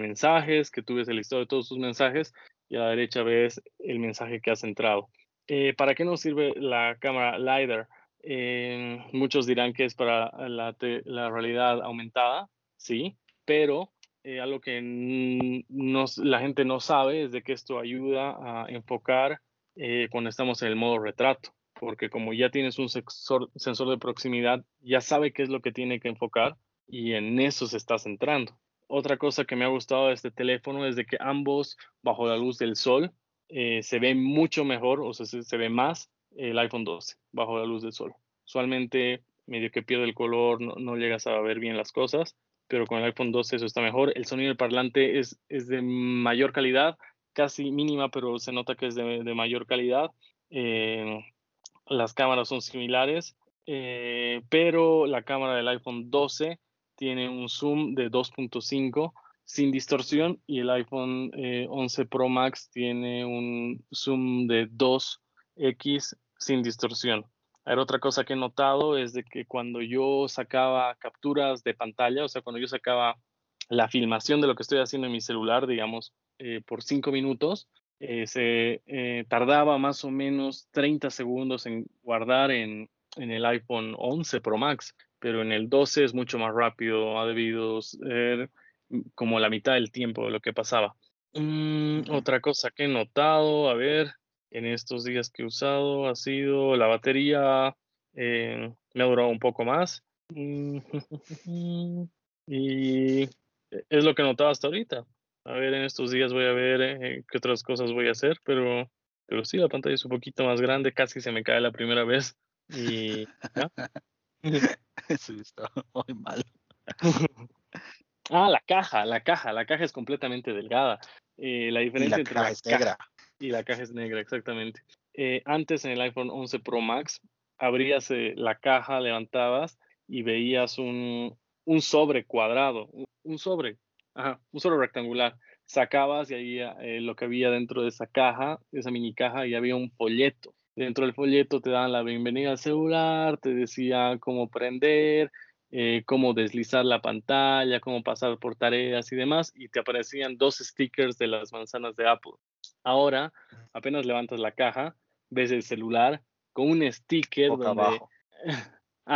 mensajes, que tú ves el listado de todos tus mensajes y a la derecha ves el mensaje que has entrado. ¿Para qué nos sirve la cámara LiDAR? Muchos dirán que es para la realidad aumentada, sí, pero algo que la gente no sabe es de que esto ayuda a enfocar cuando estamos en el modo retrato, porque como ya tienes un sensor de proximidad, ya sabe qué es lo que tiene que enfocar y en eso se está centrando. Otra cosa que me ha gustado de este teléfono es de que ambos, bajo la luz del sol, se ven mucho mejor, o sea, se ve más el iPhone 12 bajo la luz del sol. Usualmente medio que pierde el color, no llegas a ver bien las cosas. pero con el iPhone 12 eso está mejor. El sonido del parlante es de mayor calidad, casi mínima, pero se nota que es de mayor calidad. Las cámaras son similares, pero la cámara del iPhone 12 tiene un zoom de 2.5 sin distorsión, y el iPhone 11 Pro Max tiene un zoom de 2x sin distorsión. Ahora, otra cosa que he notado es de que cuando yo sacaba capturas de pantalla, o sea, cuando yo sacaba la filmación de lo que estoy haciendo en mi celular, digamos, por 5 minutos, se tardaba más o menos 30 segundos en guardar en el iPhone 11 Pro Max, pero en el 12 es mucho más rápido, ha debido ser como la mitad del tiempo de lo que pasaba. Otra cosa que he notado, a ver, en estos días que he usado, ha sido la batería, me ha durado un poco más. Y es lo que he notado hasta ahorita. A ver, en estos días voy a ver qué otras cosas voy a hacer, pero sí, la pantalla es un poquito más grande, casi se me cae la primera vez. Y ¿ya? Eso está muy mal. Ah, la caja es completamente delgada. La diferencia entre la caja es negra. Y la caja es negra, exactamente. Antes en el iPhone 11 Pro Max abrías la caja, levantabas y veías un sobre cuadrado, un sobre rectangular. Sacabas y ahí lo que había dentro de esa caja, esa mini caja, y había un folleto. Dentro del folleto te daban la bienvenida al celular, te decía cómo prender, cómo deslizar la pantalla, cómo pasar por tareas y demás, y te aparecían 2 stickers de las manzanas de Apple. Ahora, apenas levantas la caja, ves el celular con un sticker boca donde... abajo.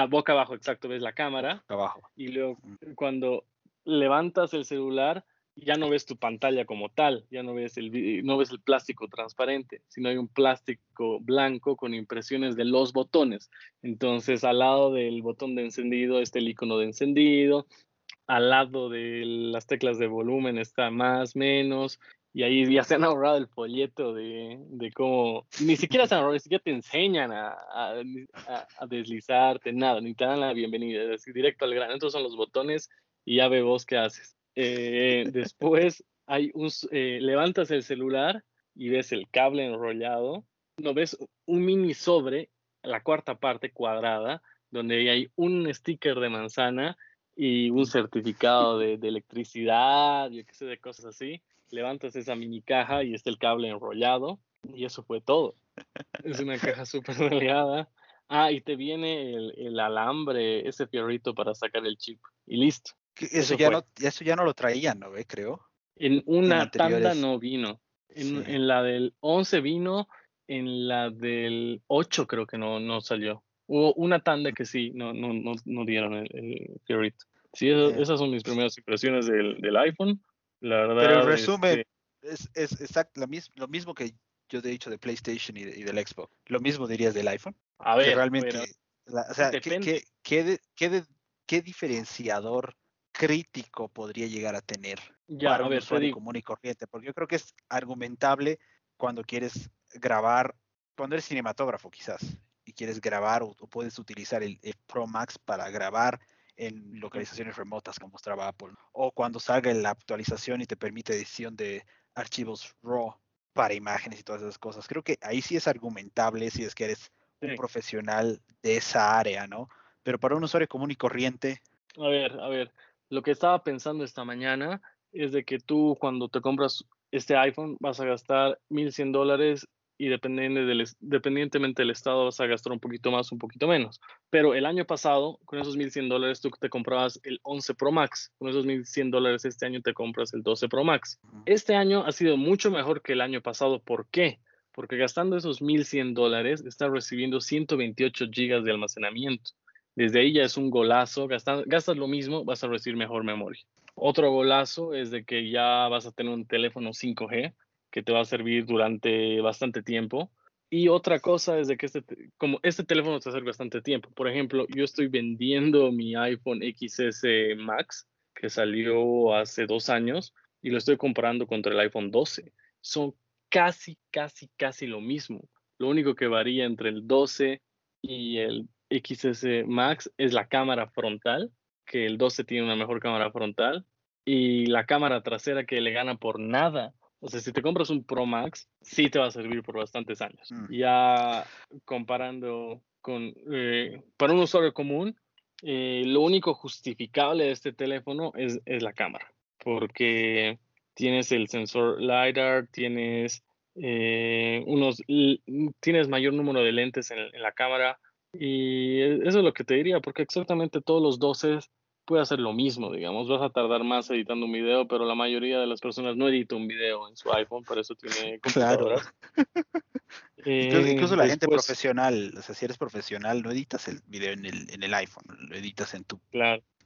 Boca abajo, exacto, ves la cámara. Boca abajo. Y luego cuando levantas el celular, ya no ves tu pantalla como tal, ya no ves el plástico transparente, sino hay un plástico blanco con impresiones de los botones. Entonces, al lado del botón de encendido está el icono de encendido, al lado de las teclas de volumen está más, menos, y ahí ya se han ahorrado el folleto de cómo... Ni siquiera se han ahorrado, ni siquiera te enseñan a deslizarte, nada, ni te dan la bienvenida, es decir, directo al grano. Entonces son los botones y ya ve vos qué haces. Después hay levantas el celular y ves el cable enrollado, no ves un mini sobre, la cuarta parte cuadrada, donde hay un sticker de manzana y un certificado de electricidad, yo qué sé, de cosas así. Levantas esa mini caja y está el cable enrollado, y eso fue todo. Es una caja súper delgada. Y te viene el alambre, ese fierrito para sacar el chip, y listo. Eso ya no lo traían, ¿no? Creo. En una tanda no vino. En la del 11 vino, en la del 8 creo que no salió. Hubo una tanda que sí, no dieron el fierrito. Sí, esas son mis primeras impresiones del iPhone. La verdad. Pero en resumen, es exacto lo mismo que yo te he dicho de PlayStation y del Xbox. Lo mismo dirías del iPhone. A ver, que realmente. ¿Qué diferenciador crítico podría llegar a tener para un usuario común y corriente? Porque yo creo que es argumentable cuando quieres grabar, cuando eres cinematógrafo quizás, y quieres grabar o puedes utilizar el Pro Max para grabar en localizaciones remotas como mostraba Apple, o cuando salga la actualización y te permite edición de archivos RAW para imágenes y todas esas cosas. Creo que ahí sí es argumentable si es que eres un profesional de esa área, ¿no? Pero para un usuario común y corriente... A ver. Lo que estaba pensando esta mañana es de que tú, cuando te compras este iPhone, vas a gastar $1,100 y dependientemente del estado vas a gastar un poquito más, un poquito menos. Pero el año pasado, con esos $1,100 tú te comprabas el 11 Pro Max. Con esos $1,100 este año te compras el 12 Pro Max. Este año ha sido mucho mejor que el año pasado. ¿Por qué? Porque gastando esos $1,100 estás recibiendo 128 GB de almacenamiento. Desde ahí ya es un golazo. Gastas lo mismo, vas a recibir mejor memoria. Otro golazo es de que ya vas a tener un teléfono 5G que te va a servir durante bastante tiempo. Y otra cosa es de que este teléfono te va a servir bastante tiempo. Por ejemplo, yo estoy vendiendo mi iPhone XS Max, que salió hace 2 años, y lo estoy comparando contra el iPhone 12. Son casi lo mismo. Lo único que varía entre el 12 y el XS Max es la cámara frontal, que el 12 tiene una mejor cámara frontal y la cámara trasera que le gana por nada. O sea, si te compras un Pro Max, sí te va a servir por bastantes años. Ya comparando con... para un usuario común, lo único justificable de este teléfono es la cámara. Porque tienes el sensor LiDAR, tienes mayor número de lentes en la cámara. Y eso es lo que te diría, porque exactamente todos los 12 puede hacer lo mismo, digamos. Vas a tardar más editando un video, pero la mayoría de las personas no edita un video en su iPhone, por eso tiene computadoras. Claro. Incluso la gente profesional, o sea, si eres profesional, no editas el video en el iPhone, lo editas en tu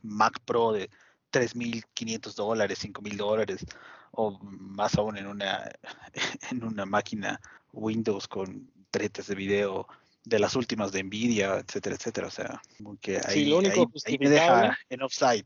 Mac Pro de $3,500, $5,000, o más aún en una máquina Windows con tarjetas de video de las últimas de Nvidia, etcétera, etcétera. O sea, como que ahí me deja en offside.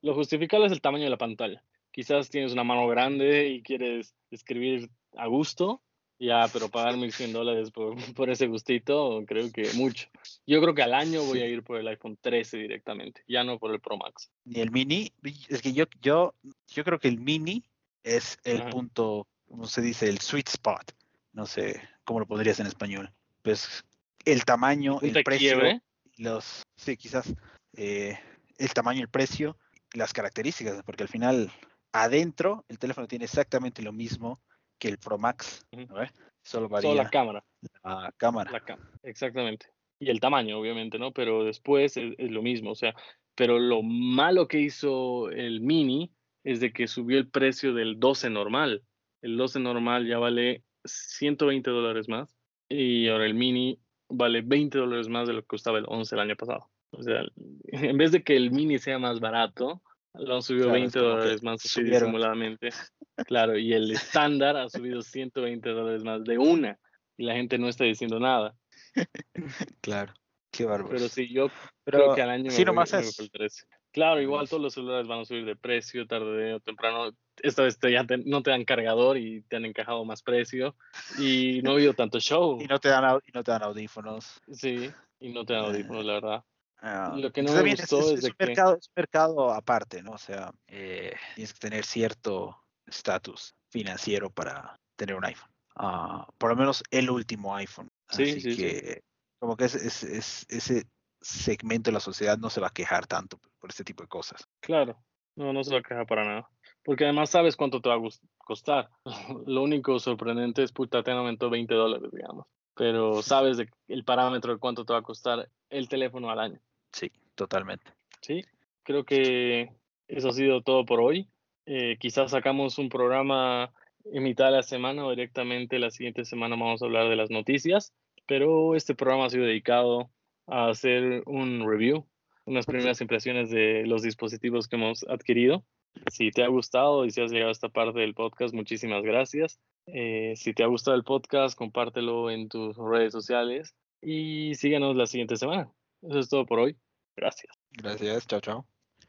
Lo justificable es el tamaño de la pantalla. Quizás tienes una mano grande y quieres escribir a gusto, ya, pero pagar $1,100 por ese gustito, creo que mucho. Yo creo que al año voy a ir por el iPhone 13 directamente, ya no por el Pro Max. Ni el Mini, es que yo creo que el Mini es el punto, ¿cómo se dice? El sweet spot. No sé cómo lo pondrías en español. Pues el tamaño, el precio, las características, porque al final adentro el teléfono tiene exactamente lo mismo que el Pro Max, ¿no? Solo varía la cámara. Exactamente. Y el tamaño, obviamente, ¿no? Pero después es lo mismo, o sea, pero lo malo que hizo el Mini es de que subió el precio del 12 normal. El 12 normal ya vale $120 más. Y ahora el Mini vale $20 más de lo que costaba el 11 el año pasado. O sea, en vez de que el Mini sea más barato, lo han subido $20 más así disimuladamente. Claro, y el estándar ha subido $120 más de una. Y la gente no está diciendo nada. Claro, qué bárbaro. Pero sí, yo creo que al año me voy por el 13. Claro, igual todos los celulares van a subir de precio tarde o temprano. Esta vez no te dan cargador y te han encajado más precio. Y no ha habido tanto show. Y no te dan audífonos. Sí, y no te dan audífonos, la verdad. Lo que no me gustó es un mercado aparte, ¿no? O sea, tienes que tener cierto estatus financiero para tener un iPhone. Por lo menos el último iPhone. Sí, así sí, que sí. Como que ese segmento de la sociedad no se va a quejar tanto por este tipo de cosas. Claro, no se va a quejar para nada. Porque además sabes cuánto te va a costar. Lo único sorprendente es, te han aumentado $20, digamos. Pero sabes el parámetro de cuánto te va a costar el teléfono al año. Sí, totalmente. Sí, creo que eso ha sido todo por hoy. Quizás sacamos un programa en mitad de la semana o directamente la siguiente semana vamos a hablar de las noticias. Pero este programa ha sido dedicado a hacer un review, unas primeras impresiones de los dispositivos que hemos adquirido. Si te ha gustado y si has llegado a esta parte del podcast, muchísimas gracias. Si te ha gustado el podcast, compártelo en tus redes sociales y síganos la siguiente semana. Eso es todo por hoy. Gracias. Gracias. Chao, chao.